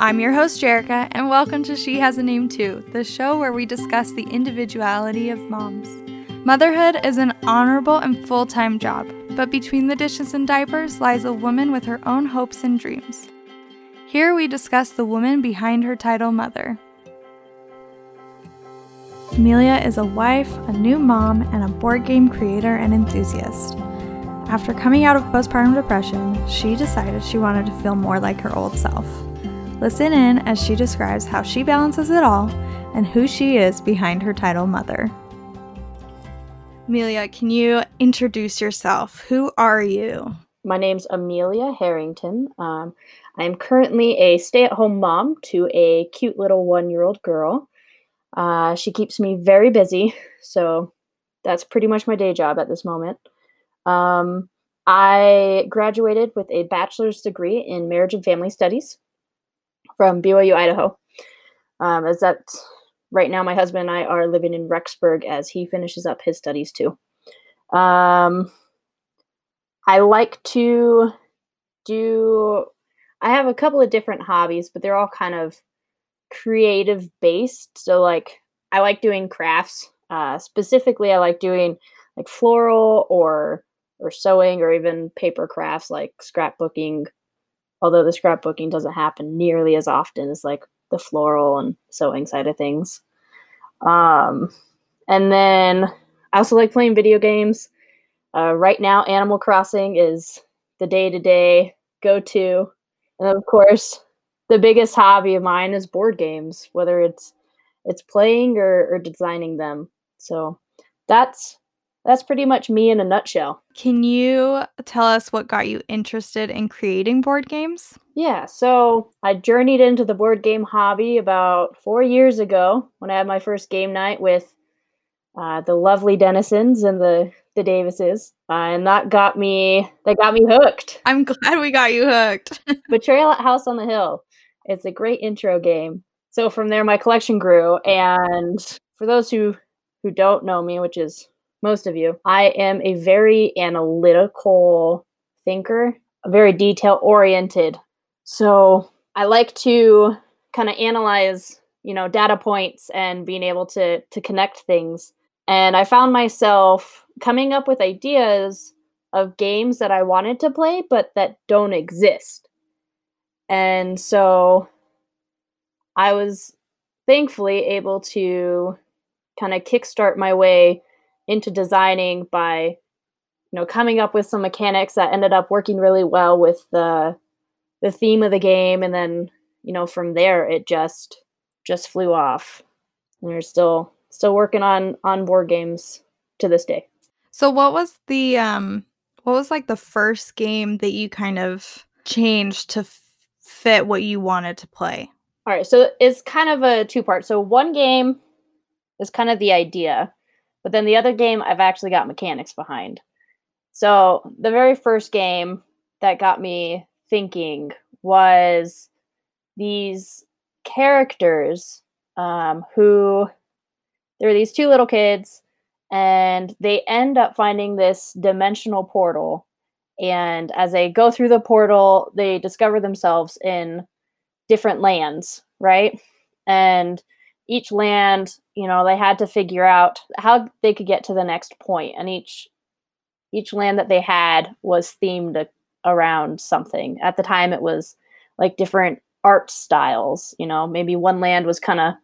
I'm your host, Jerrica, and welcome to She Has a Name Too, the show where we discuss the individuality of moms. Motherhood is an honorable and full-time job, but between the dishes and diapers lies a woman with her own hopes and dreams. Here we discuss the woman behind her title, mother. Amelia is a wife, a new mom, and a board game creator and enthusiast. After coming out of postpartum depression, she decided she wanted to feel more like her old self. Listen in as she describes how she balances it all and who she is behind her title, mother. Amelia, can you introduce yourself? Who are you? My name's Amelia Harrington. I'm currently a stay-at-home mom to a cute little one-year-old girl. She keeps me very busy, so that's pretty much my day job at this moment. I graduated with a bachelor's degree in marriage and family studies from BYU Idaho. Right now my husband and I are living in Rexburg as he finishes up his studies too. I like to do, I have a couple of different hobbies, but they're all kind of creative based. So like I like doing crafts. Specifically, I like doing like floral or sewing or even paper crafts like scrapbooking. Although the scrapbooking doesn't happen nearly as often as like the floral and sewing side of things. And then I also like playing video games. Right now, Animal Crossing is the day-to-day go-to. And of course, the biggest hobby of mine is board games, whether it's playing or designing them. So that's pretty much me in a nutshell. Can you tell us what got you interested in creating board games? Yeah, so I journeyed into the board game hobby about 4 years ago when I had my first game night with the lovely Denisons and the Davises. And that got me hooked. I'm glad we got you hooked. Betrayal at House on the Hill. It's a great intro game. So from there, my collection grew. And for those who don't know me, which is most of you, I am a very analytical thinker, very detail-oriented. So I like to kind of analyze, data points and being able to connect things. And I found myself coming up with ideas of games that I wanted to play, but that don't exist. And so I was thankfully able to kind of kickstart my way into designing by, coming up with some mechanics that ended up working really well with the theme of the game. And then, from there, it just flew off. And we're still working on board games to this day. So what was the first game that you kind of changed to fit what you wanted to play? All right. So it's kind of a two-part. So one game is kind of the idea. But then the other game, I've actually got mechanics behind. So the very first game that got me thinking was these characters they're these two little kids, and they end up finding this dimensional portal. And as they go through the portal, they discover themselves in different lands, right? And each land, they had to figure out how they could get to the next point. And each land that they had was themed around something. At the time, it was like different art styles. Maybe one land was kind of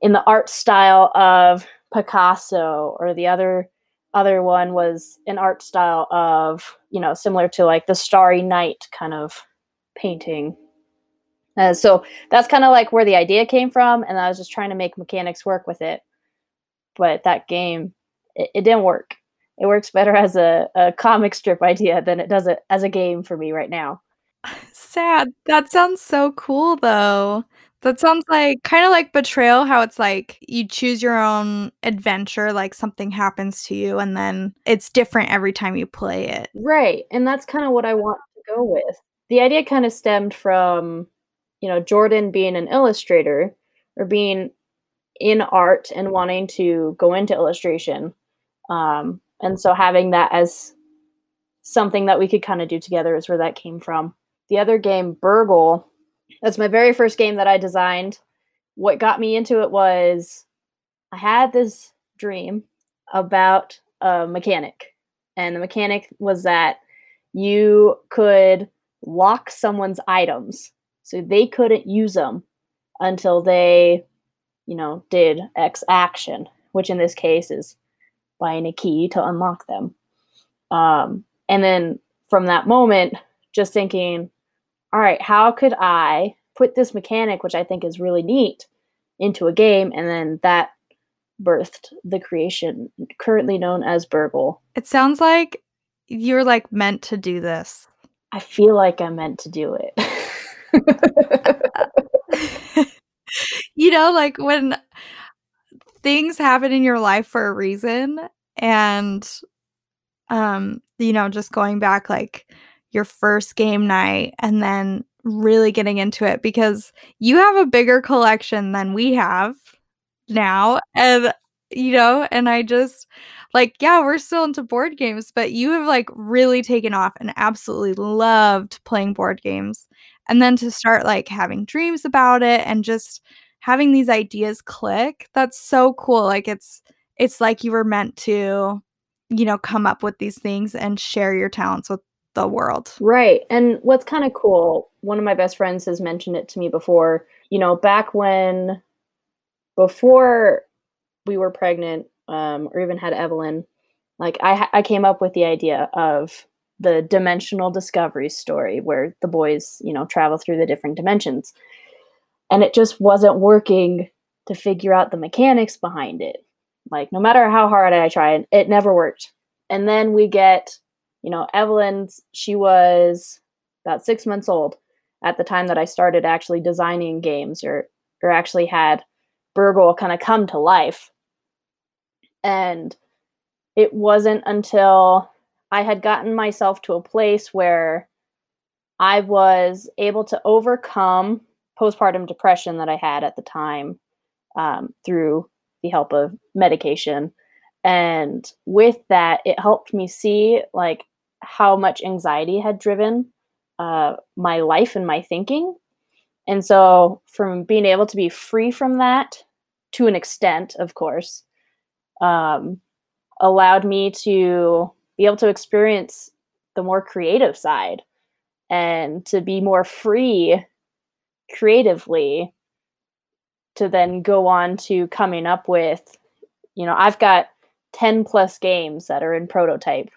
in the art style of Picasso, or the other one was an art style of, similar to like the Starry Night kind of painting. So that's kind of like where the idea came from, and I was just trying to make mechanics work with it. But that game, it didn't work. It works better as a comic strip idea than it does as a game for me right now. Sad. That sounds so cool, though. That sounds like kind of like Betrayal, how it's like you choose your own adventure, like something happens to you, and then it's different every time you play it. Right, and that's kind of what I want to go with. The idea kind of stemmed from Jordan being an illustrator or being in art and wanting to go into illustration. And so having that as something that we could kind of do together is where that came from. The other game, Burgle, That's my very first game that I designed. What got me into it was I had this dream about a mechanic. And the mechanic was that you could lock someone's items so they couldn't use them until they, you know, did X action, which in this case is buying a key to unlock them. And then from that moment, just thinking, all right, how could I put this mechanic, which I think is really neat, into a game? And then that birthed the creation currently known as Burgle. It sounds like you're like meant to do this. I feel like I'm meant to do it. You know, like when things happen in your life for a reason, and you know, just going back like your first game night and then really getting into it, because you have a bigger collection than we have now. And you know, and I just like, yeah, we're still into board games, but you have like really taken off and absolutely loved playing board games. And then to start like having dreams about it and just having these ideas click, that's so cool. Like it's like you were meant to, you know, come up with these things and share your talents with the world. Right. And what's kind of cool, one of my best friends has mentioned it to me before, you know, back when, before we were pregnant, or even had Evelyn, like I came up with the idea of the dimensional discovery story where the boys, you know, travel through the different dimensions. And it just wasn't working to figure out the mechanics behind it. Like no matter how hard I tried, it never worked. And then we get, you know, Evelyn, she was about 6 months old at the time that I started actually designing games or actually had Burgle kind of come to life. And it wasn't until I had gotten myself to a place where I was able to overcome postpartum depression that I had at the time through the help of medication. And with that, it helped me see like how much anxiety had driven my life and my thinking. And so from being able to be free from that, to an extent, of course, allowed me to be able to experience the more creative side and to be more free creatively, to then go on to coming up with, you know, I've got 10 plus games that are in prototype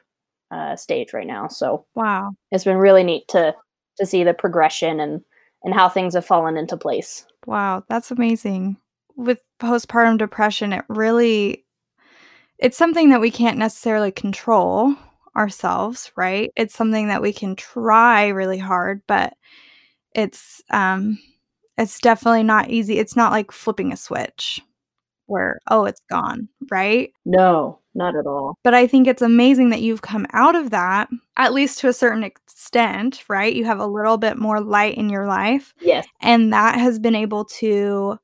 stage right now. So wow, it's been really neat to see the progression and how things have fallen into place. Wow, that's amazing. With postpartum depression, it really, it's something that we can't necessarily control ourselves, right? It's something that we can try really hard, but it's definitely not easy. It's not like flipping a switch where, oh, it's gone, right? No, not at all. But I think it's amazing that you've come out of that, at least to a certain extent, right? You have a little bit more light in your life. Yes. And that has been able to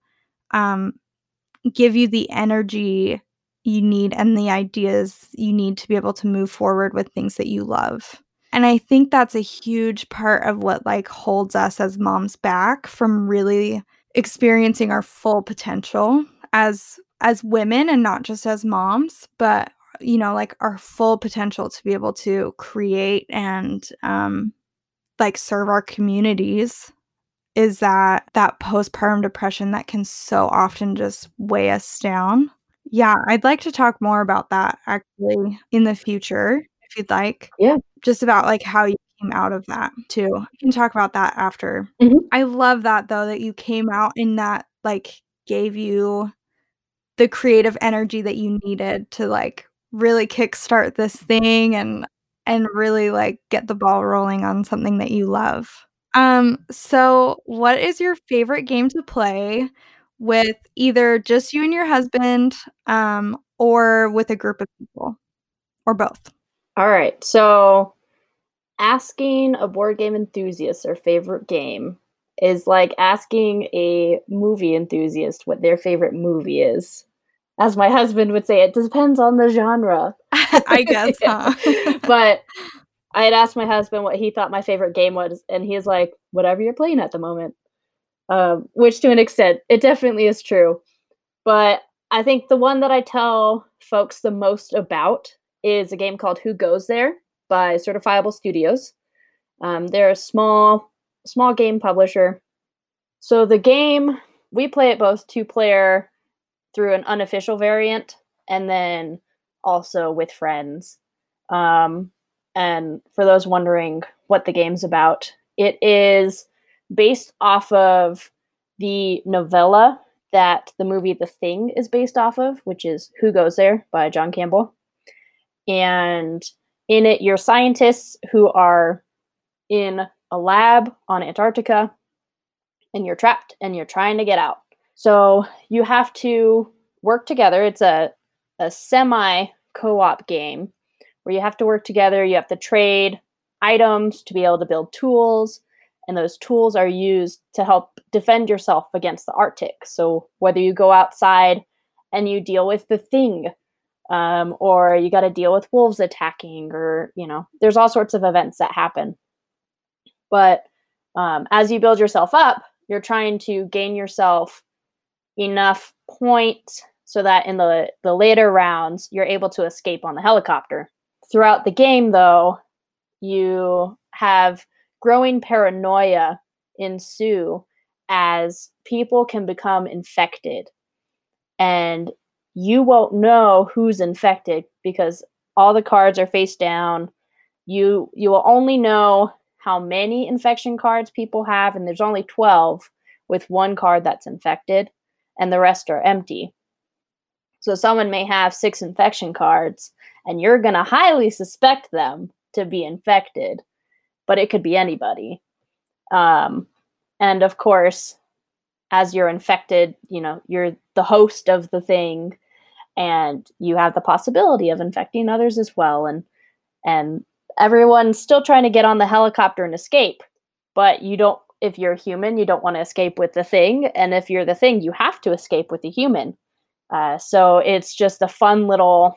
give you the energy you need and the ideas you need to be able to move forward with things that you love. And I think that's a huge part of what like holds us as moms back from really experiencing our full potential as women, and not just as moms, but, you know, like our full potential to be able to create and like serve our communities, is that postpartum depression that can so often just weigh us down. Yeah, I'd like to talk more about that actually in the future, if you'd like. Yeah. Just about like how you came out of that too. We can talk about that after. Mm-hmm. I love that though, that you came out and that like gave you the creative energy that you needed to like really kickstart this thing and really like get the ball rolling on something that you love. So what is your favorite game to play with either just you and your husband, or with a group of people, or both? All right. So asking a board game enthusiast their favorite game is like asking a movie enthusiast what their favorite movie is. As my husband would say, it depends on the genre. I guess, huh? But I had asked my husband what he thought my favorite game was, and he's like, whatever you're playing at the moment. which to an extent, it definitely is true. But I think the one that I tell folks the most about is a game called Who Goes There by Certifiable Studios. They're a small game publisher. So the game, we play it both two-player through an unofficial variant and then also with friends. And for those wondering what the game's about, it is based off of the novella that the movie The Thing is based off of, which is Who Goes There by John Campbell. And in it, you're scientists who are in a lab on Antarctica, and you're trapped and you're trying to get out. So you have to work together. It's a semi co-op game where you have to work together. You have to trade items to be able to build tools. And those tools are used to help defend yourself against the Arctic. So whether you go outside and you deal with the thing, or you got to deal with wolves attacking, or, you know, there's all sorts of events that happen. But as you build yourself up, you're trying to gain yourself enough points so that in the later rounds, you're able to escape on the helicopter. Throughout the game, though, you have growing paranoia ensue as people can become infected. And you won't know who's infected because all the cards are face down. You will only know how many infection cards people have, and there's only 12 with one card that's infected, and the rest are empty. So someone may have 6 infection cards, and you're going to highly suspect them to be infected, but it could be anybody. And of course, as you're infected, you know, you're the host of the thing, and you have the possibility of infecting others as well. And everyone's still trying to get on the helicopter and escape, but you don't, if you're human, you don't want to escape with the thing. And if you're the thing, you have to escape with the human. So it's just a fun little,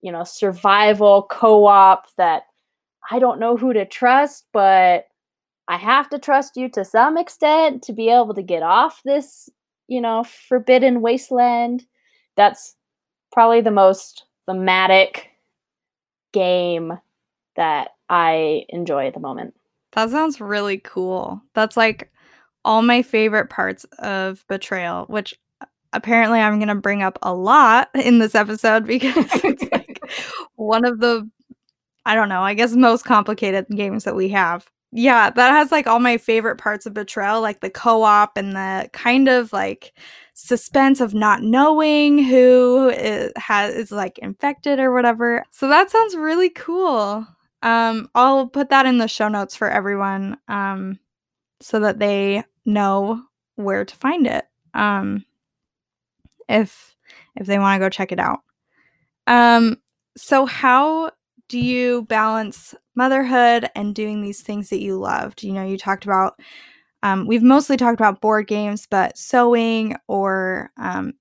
you know, survival co-op that I don't know who to trust, but I have to trust you to some extent to be able to get off this, you know, forbidden wasteland. That's probably the most thematic game that I enjoy at the moment. That sounds really cool. That's like all my favorite parts of Betrayal, which apparently I'm going to bring up a lot in this episode because it's like one of the, I don't know, I guess most complicated games that we have. Yeah, that has like all my favorite parts of Betrayal, like the co-op and the kind of like suspense of not knowing who is like infected or whatever. So that sounds really cool. I'll put that in the show notes for everyone, so that they know where to find it, if they want to go check it out. So how do you balance motherhood and doing these things that you loved? You know, you talked about, we've mostly talked about board games, but sewing or,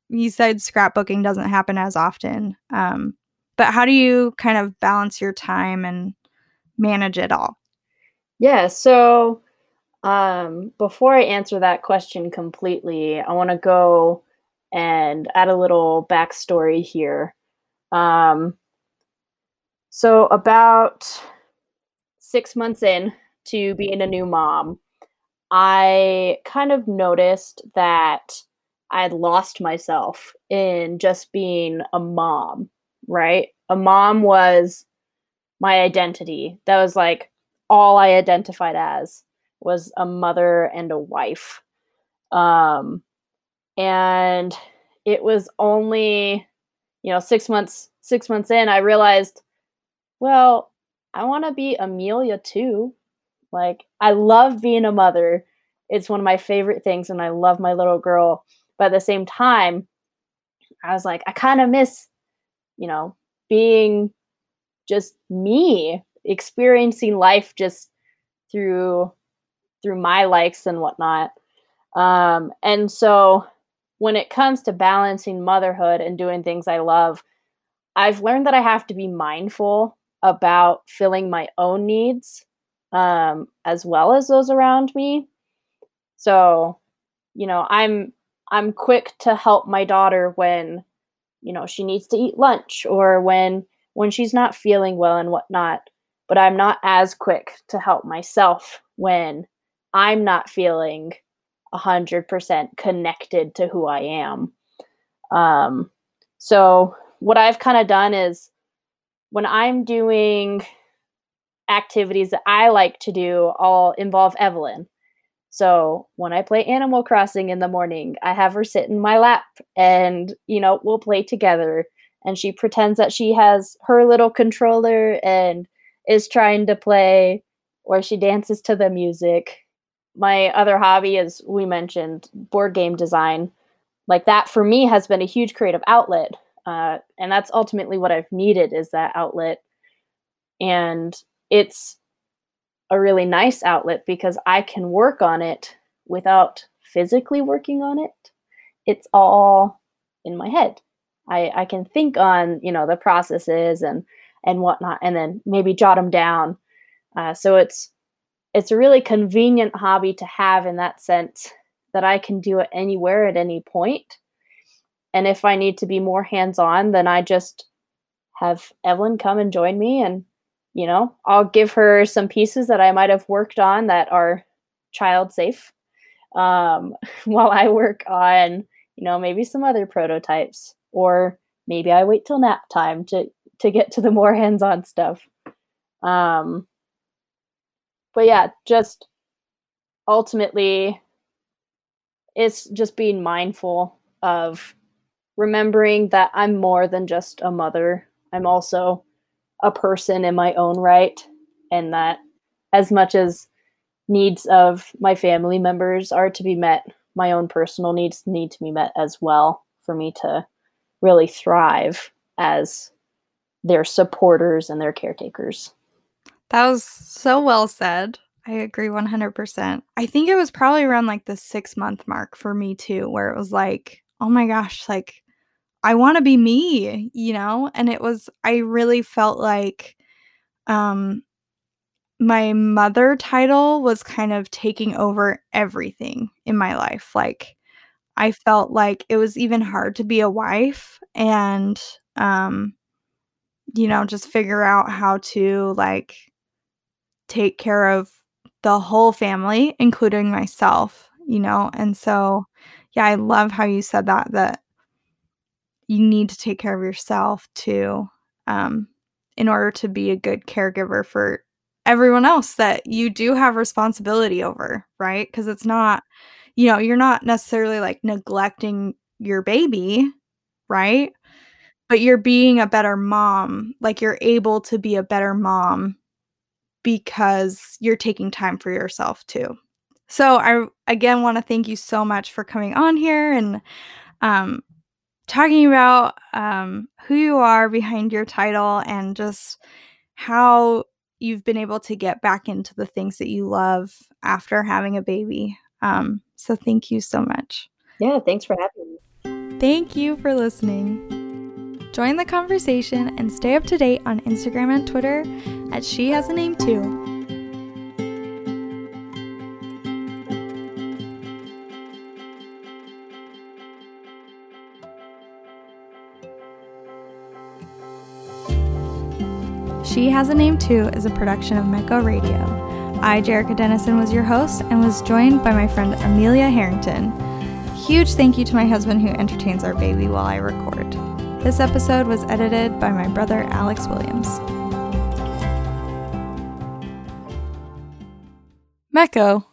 you said scrapbooking doesn't happen as often. But how do you kind of balance your time and manage it all? Yeah, so before I answer that question completely, I want to go and add a little backstory here. So about 6 months in to being a new mom, I kind of noticed that I'd lost myself in just being a mom, right? A mom was my identity. That was like all I identified as, was a mother and a wife. And it was only, you know, 6 months in, I realized, well, I want to be Amelia too. Like, I love being a mother. It's one of my favorite things, and I love my little girl. But at the same time, I was like, I kind of miss, you know, being just me, experiencing life just through my likes and whatnot. And so when it comes to balancing motherhood and doing things I love, I've learned that I have to be mindful about filling my own needs, as well as those around me. So you know, I'm quick to help my daughter when, you know, she needs to eat lunch or when she's not feeling well and whatnot, but I'm not as quick to help myself when I'm not feeling 100% connected to who I am. So what I've kind of done is when I'm doing activities that I like to do, I'll involve Evelyn. So when I play Animal Crossing in the morning, I have her sit in my lap and, you know, we'll play together. And she pretends that she has her little controller and is trying to play, or she dances to the music. My other hobby is, we mentioned, board game design. Like that for me has been a huge creative outlet. And that's ultimately what I've needed, is that outlet. And it's a really nice outlet because I can work on it without physically working on it. It's all in my head. I can think on, you know, the processes and whatnot, and then maybe jot them down. So it's a really convenient hobby to have in that sense that I can do it anywhere at any point. And if I need to be more hands-on, then I just have Evelyn come and join me, and, you know, I'll give her some pieces that I might have worked on that are child safe, while I work on, you know, maybe some other prototypes, or maybe I wait till nap time to get to the more hands-on stuff. But yeah, just ultimately, it's just being mindful of remembering that I'm more than just a mother. I'm also a person in my own right, and that as much as needs of my family members are to be met, my own personal needs need to be met as well for me to really thrive as their supporters and their caretakers. That was so well said. I agree 100%. I think it was probably around like the 6-month mark for me too, where it was like, oh my gosh, like I want to be me, you know? And it was, I really felt like my mother title was kind of taking over everything in my life. Like I felt like it was even hard to be a wife and, you know, just figure out how to like take care of the whole family, including myself, you know? And so, yeah, I love how you said that you need to take care of yourself too, in order to be a good caregiver for everyone else that you do have responsibility over, right? Because it's not, you know, you're not necessarily like neglecting your baby, right? But you're being a better mom. Like you're able to be a better mom because you're taking time for yourself too. So I, again, want to thank you so much for coming on here and, talking about who you are behind your title and just how you've been able to get back into the things that you love after having a baby. So thank you so much. Yeah, thanks for having me. Thank you for listening. Join the conversation and stay up to date on Instagram and Twitter at She Has a Name Too. She Has a Name Too is a production of Mecco Radio. I, Jerrica Dennison, was your host and was joined by my friend Amelia Harrington. Huge thank you to my husband who entertains our baby while I record. This episode was edited by my brother Alex Williams. Mecco.